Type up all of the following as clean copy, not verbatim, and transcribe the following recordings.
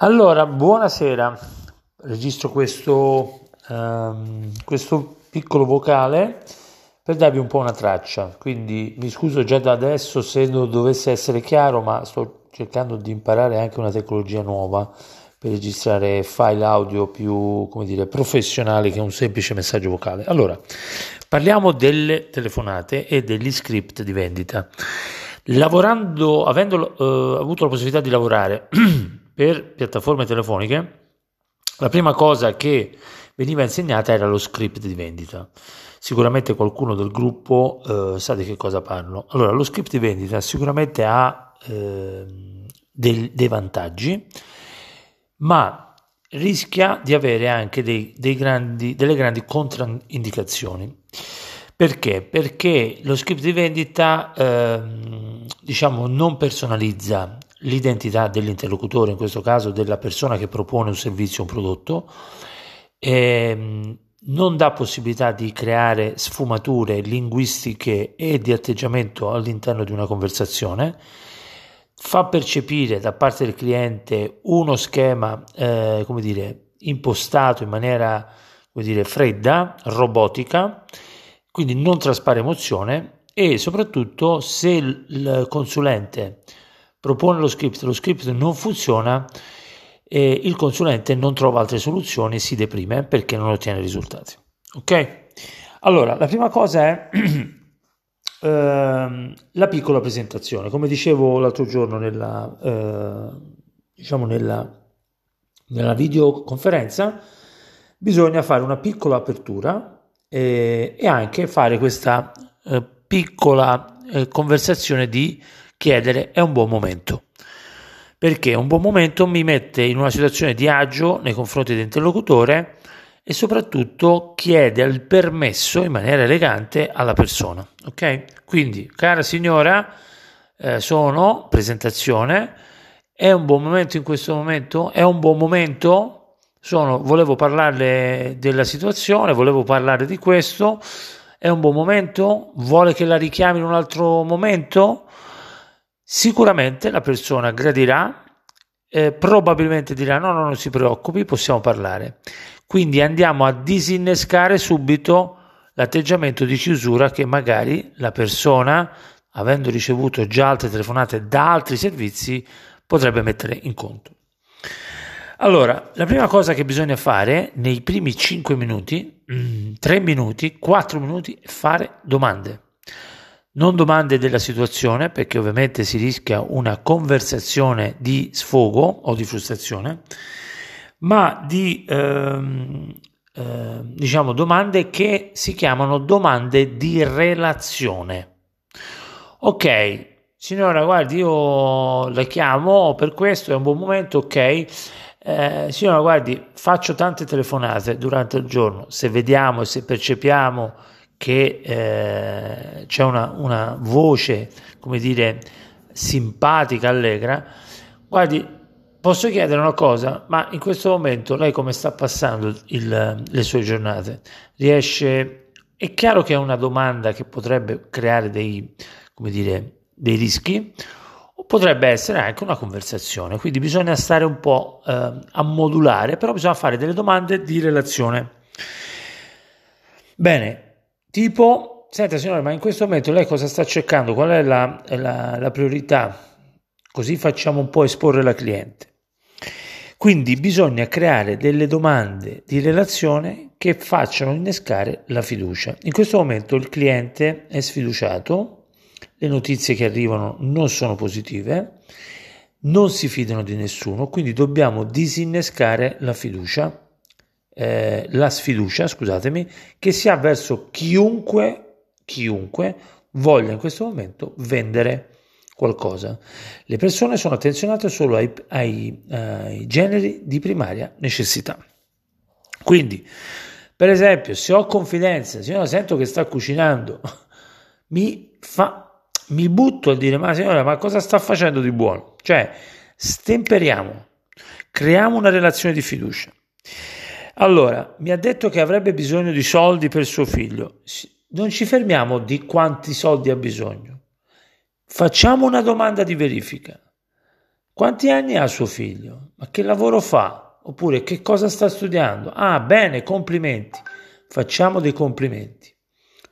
Allora, buonasera, registro questo piccolo vocale per darvi un po' una traccia, quindi mi scuso già da adesso se non dovesse essere chiaro, ma sto cercando di imparare anche una tecnologia nuova per registrare file audio più, professionali che un semplice messaggio vocale. Allora, parliamo delle telefonate e degli script di vendita. Avendo avuto la possibilità di lavorare per piattaforme telefoniche, la prima cosa che veniva insegnata era lo script di vendita. Sicuramente qualcuno del gruppo sa di che cosa parlo. Allora, lo script di vendita sicuramente ha dei vantaggi, ma rischia di avere anche delle grandi controindicazioni. Perché? Perché lo script di vendita non personalizza l'identità dell'interlocutore, in questo caso della persona che propone un servizio o un prodotto, non dà possibilità di creare sfumature linguistiche e di atteggiamento all'interno di una conversazione, fa percepire da parte del cliente uno schema impostato in maniera fredda, robotica, quindi non traspare emozione, e soprattutto se il consulente propone lo script non funziona, e il consulente non trova altre soluzioni e si deprime perché non ottiene risultati. Ok? Allora, la prima cosa è la piccola presentazione. Come dicevo l'altro giorno nella videoconferenza, bisogna fare una piccola apertura e anche fare questa piccola conversazione di chiedere è un buon momento. Perché un buon momento mi mette in una situazione di agio nei confronti dell'interlocutore e soprattutto chiede il permesso in maniera elegante alla persona. Ok? Quindi, cara signora, sono presentazione, è un buon momento in questo momento? È un buon momento? Volevo parlarle della situazione, volevo parlare di questo, è un buon momento? Vuole che la richiami in un altro momento? Sicuramente la persona gradirà, probabilmente dirà no, non si preoccupi, possiamo parlare. Quindi andiamo a disinnescare subito l'atteggiamento di chiusura che magari la persona, avendo ricevuto già altre telefonate da altri servizi, potrebbe mettere in conto. Allora, la prima cosa che bisogna fare nei primi 5 minuti, 3 minuti, 4 minuti, è fare domande. Non domande della situazione, perché ovviamente si rischia una conversazione di sfogo o di frustrazione, ma di domande che si chiamano domande di relazione. Ok, signora, guardi, io la chiamo per questo, è un buon momento, ok. Signora, guardi, faccio tante telefonate durante il giorno, se vediamo e se percepiamo che c'è una voce simpatica, allegra, guardi, posso chiedere una cosa, ma in questo momento lei come sta passando le sue giornate? Riesce? È chiaro che è una domanda che potrebbe creare dei rischi, o potrebbe essere anche una conversazione, quindi bisogna stare un po' a modulare, però bisogna fare delle domande di relazione. Bene. Tipo, senta signore, ma in questo momento lei cosa sta cercando? Qual è la priorità? Così facciamo un po' esporre la cliente. Quindi bisogna creare delle domande di relazione che facciano innescare la fiducia. In questo momento il cliente è sfiduciato, le notizie che arrivano non sono positive, non si fidano di nessuno, quindi dobbiamo disinnescare la fiducia. La sfiducia, scusatemi, che si ha verso chiunque voglia in questo momento vendere qualcosa. Le persone sono attenzionate solo ai generi di primaria necessità. Quindi, per esempio, se ho confidenza, signora, sento che sta cucinando, mi butto a dire, ma signora, ma cosa sta facendo di buono? Cioè, stemperiamo, creiamo una relazione di fiducia. Allora, mi ha detto che avrebbe bisogno di soldi per suo figlio. Non ci fermiamo di quanti soldi ha bisogno. Facciamo una domanda di verifica. Quanti anni ha suo figlio? Ma che lavoro fa? Oppure che cosa sta studiando? Ah, bene, complimenti. Facciamo dei complimenti.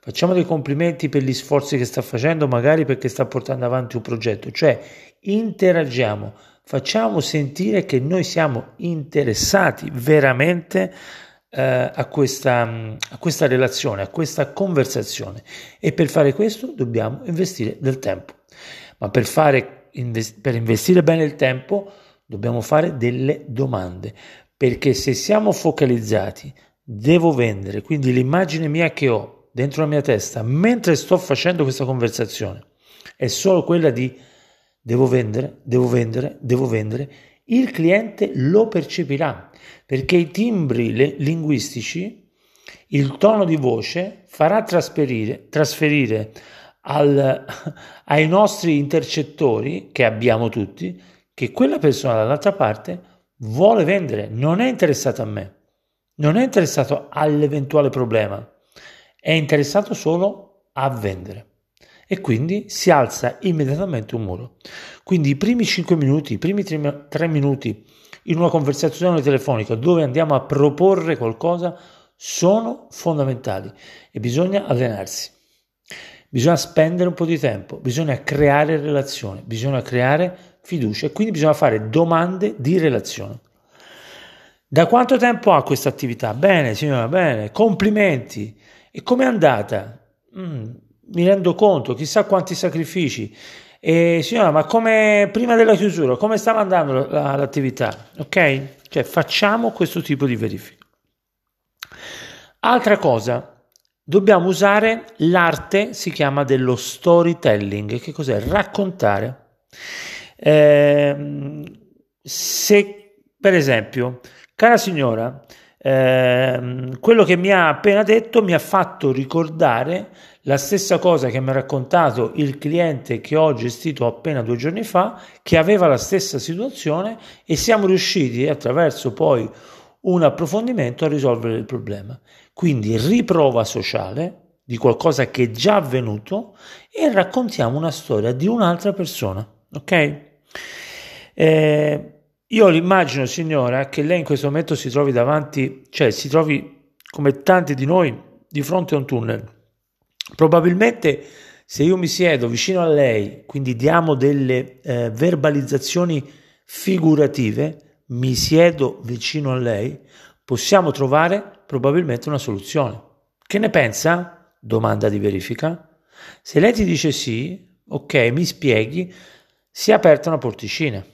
Facciamo dei complimenti per gli sforzi che sta facendo, magari perché sta portando avanti un progetto. Cioè, interagiamo, facciamo sentire che noi siamo interessati veramente a questa relazione, a questa conversazione. E per fare questo dobbiamo investire del tempo. Ma per investire bene il tempo dobbiamo fare delle domande, perché se siamo focalizzati, devo vendere, quindi l'immagine mia che ho dentro la mia testa, mentre sto facendo questa conversazione, è solo quella di devo vendere, il cliente lo percepirà, perché i timbri linguistici, il tono di voce farà trasferire ai nostri intercettori, che abbiamo tutti, che quella persona dall'altra parte vuole vendere, non è interessata a me, non è interessato all'eventuale problema, è interessato solo a vendere, e quindi si alza immediatamente un muro. Quindi i primi 5 minuti, i primi 3 minuti in una conversazione telefonica dove andiamo a proporre qualcosa sono fondamentali, e bisogna allenarsi, bisogna spendere un po' di tempo, bisogna creare relazione, bisogna creare fiducia, e quindi bisogna fare domande di relazione. Da quanto tempo ha questa attività? Bene signora, bene, complimenti. E com'è andata? Mi rendo conto, chissà quanti sacrifici. E signora, ma come prima della chiusura, come stava andando l'attività? Ok? Cioè, facciamo questo tipo di verifica. Altra cosa, dobbiamo usare l'arte, si chiama, dello storytelling. Che cos'è? Raccontare. Se, per esempio, cara signora, quello che mi ha appena detto mi ha fatto ricordare la stessa cosa che mi ha raccontato il cliente che ho gestito appena 2 giorni fa, che aveva la stessa situazione, e siamo riusciti attraverso poi un approfondimento a risolvere il problema. Quindi riprova sociale di qualcosa che è già avvenuto, e raccontiamo una storia di un'altra persona, ok? Io l'immagino, signora, che lei in questo momento si trovi davanti, cioè si trovi, come tanti di noi, di fronte a un tunnel. Probabilmente se io mi siedo vicino a lei, quindi diamo delle verbalizzazioni figurative, mi siedo vicino a lei, possiamo trovare probabilmente una soluzione. Che ne pensa? Domanda di verifica. Se lei ti dice sì, ok, mi spieghi, si è aperta una porticina.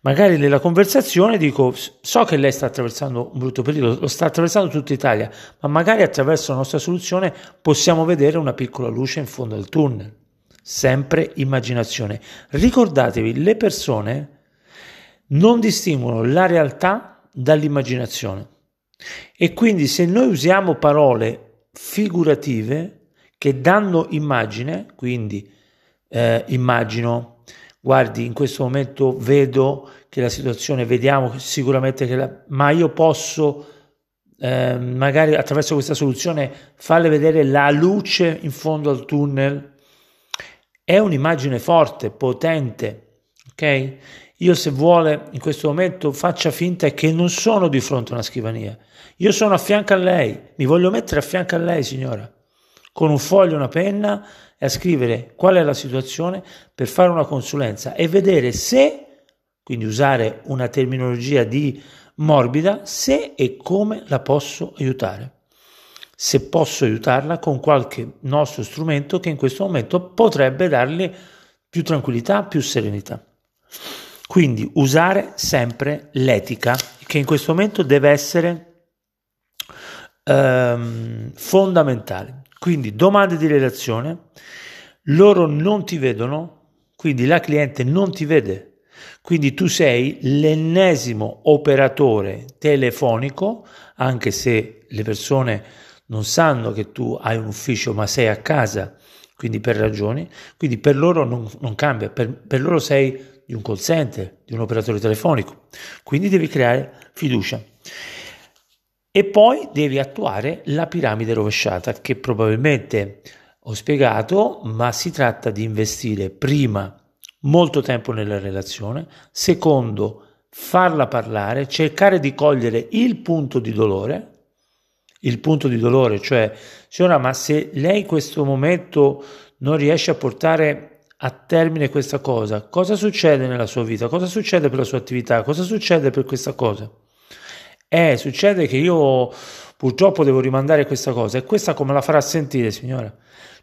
Magari nella conversazione dico, so che lei sta attraversando un brutto periodo, lo sta attraversando tutta Italia, ma magari attraverso la nostra soluzione possiamo vedere una piccola luce in fondo al tunnel. Sempre immaginazione. Ricordatevi, le persone non distinguono la realtà dall'immaginazione, e quindi se noi usiamo parole figurative che danno immagine, quindi immagino, guardi, in questo momento vedo che la situazione, vediamo sicuramente che ma io posso magari attraverso questa soluzione farle vedere la luce in fondo al tunnel. È un'immagine forte, potente, ok? Io, se vuole, in questo momento faccia finta che non sono di fronte a una scrivania. Io sono a fianco a lei, mi voglio mettere a fianco a lei, signora, con un foglio e una penna, e a scrivere qual è la situazione per fare una consulenza e vedere se, quindi usare una terminologia di morbida, se e come la posso aiutare, se posso aiutarla con qualche nostro strumento che in questo momento potrebbe darle più tranquillità, più serenità. Quindi usare sempre l'etica, che in questo momento deve essere fondamentale. Quindi domande di relazione, loro non ti vedono, quindi la cliente non ti vede, quindi tu sei l'ennesimo operatore telefonico, anche se le persone non sanno che tu hai un ufficio ma sei a casa, quindi per ragioni, quindi per loro non cambia, per loro sei di un call center, di un operatore telefonico, quindi devi creare fiducia. E poi devi attuare la piramide rovesciata, che probabilmente ho spiegato, ma si tratta di investire prima molto tempo nella relazione. Secondo, farla parlare, cercare di cogliere il punto di dolore, cioè signora, ma se lei in questo momento non riesce a portare a termine questa cosa, cosa succede nella sua vita, cosa succede per la sua attività, cosa succede per questa cosa? Succede che io purtroppo devo rimandare questa cosa, e questa come la farà sentire, signora?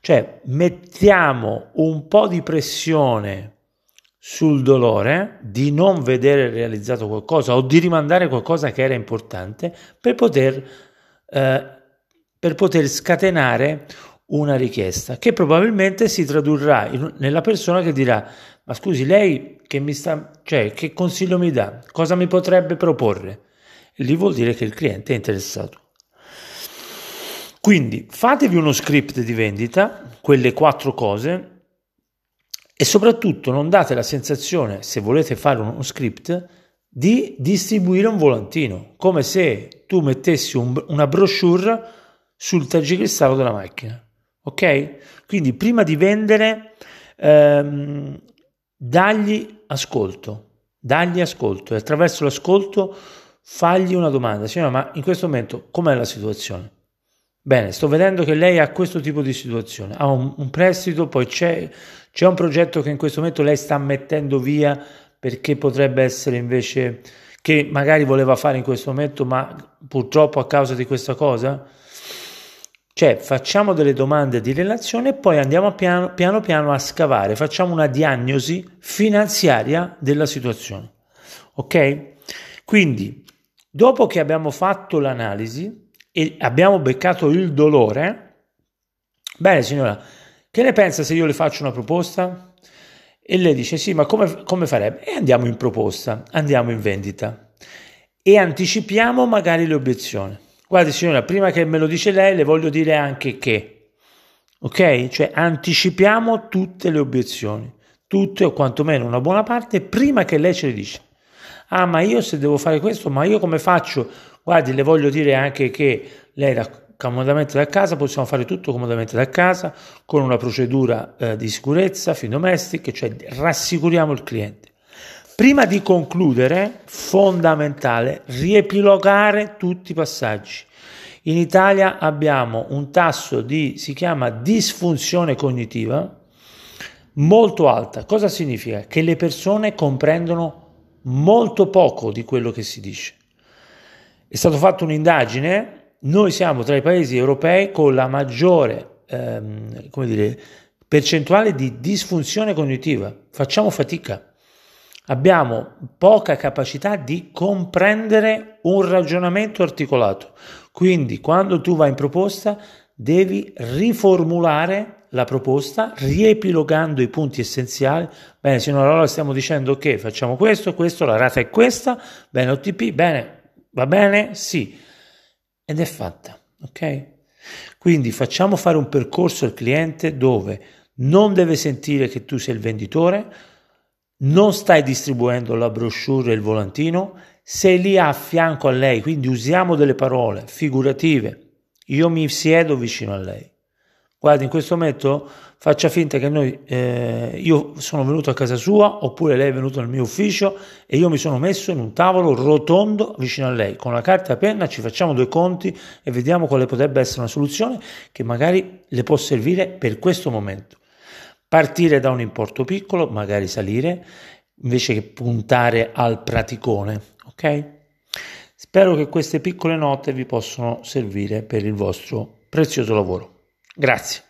Cioè mettiamo un po' di pressione sul dolore di non vedere realizzato qualcosa o di rimandare qualcosa che era importante per poter scatenare una richiesta che probabilmente si tradurrà nella persona che dirà: ma scusi, lei che consiglio mi dà? Cosa mi potrebbe proporre? E lì vuol dire che il cliente è interessato. Quindi fatevi uno script di vendita, quelle 4 cose. E soprattutto non date la sensazione, se volete fare uno script, di distribuire un volantino, come se tu mettessi una brochure sul tergicristallo della macchina, ok? Quindi prima di vendere dagli ascolto, e attraverso l'ascolto fagli una domanda: signora, ma in questo momento com'è la situazione? Bene, sto vedendo che lei ha questo tipo di situazione, ha un prestito, poi c'è un progetto che in questo momento lei sta mettendo via perché potrebbe essere invece che magari voleva fare in questo momento, ma purtroppo a causa di questa cosa? Cioè facciamo delle domande di relazione e poi andiamo piano piano a scavare, facciamo una diagnosi finanziaria della situazione, ok? Quindi dopo che abbiamo fatto l'analisi e abbiamo beccato il dolore, bene signora, che ne pensa se io le faccio una proposta? E lei dice sì, ma come farebbe? E andiamo in proposta, andiamo in vendita e anticipiamo magari le obiezioni. Guardi signora, prima che me lo dice lei, le voglio dire anche che, ok? Cioè anticipiamo tutte le obiezioni, tutte o quantomeno una buona parte, prima che lei ce le dice. Ah, ma io se devo fare questo, ma io come faccio? Guardi, le voglio dire anche che lei comodamente da casa, possiamo fare tutto comodamente da casa, con una procedura di sicurezza, Findomestic, cioè rassicuriamo il cliente. Prima di concludere, fondamentale, riepilogare tutti i passaggi. In Italia abbiamo un tasso si chiama disfunzione cognitiva, molto alta. Cosa significa? Che le persone comprendono molto poco di quello che si dice. È stata fatta un'indagine, noi siamo tra i paesi europei con la maggiore percentuale di disfunzione cognitiva, facciamo fatica, abbiamo poca capacità di comprendere un ragionamento articolato, quindi quando tu vai in proposta devi riformulare la proposta riepilogando i punti essenziali. Bene signora, allora stiamo dicendo che facciamo questo, la rata è questa, bene OTP, bene, va bene? Sì. Ed è fatta, ok? Quindi facciamo fare un percorso al cliente dove non deve sentire che tu sei il venditore, non stai distribuendo la brochure e il volantino, sei lì a fianco a lei, quindi usiamo delle parole figurative. Io mi siedo vicino a lei. Guardi, in questo momento faccia finta che io sono venuto a casa sua, oppure lei è venuto nel mio ufficio e io mi sono messo in un tavolo rotondo vicino a lei. Con la carta e penna ci facciamo 2 conti e vediamo quale potrebbe essere una soluzione che magari le può servire per questo momento. Partire da un importo piccolo, magari salire, invece che puntare al praticone, ok? Spero che queste piccole note vi possano servire per il vostro prezioso lavoro. Grazie.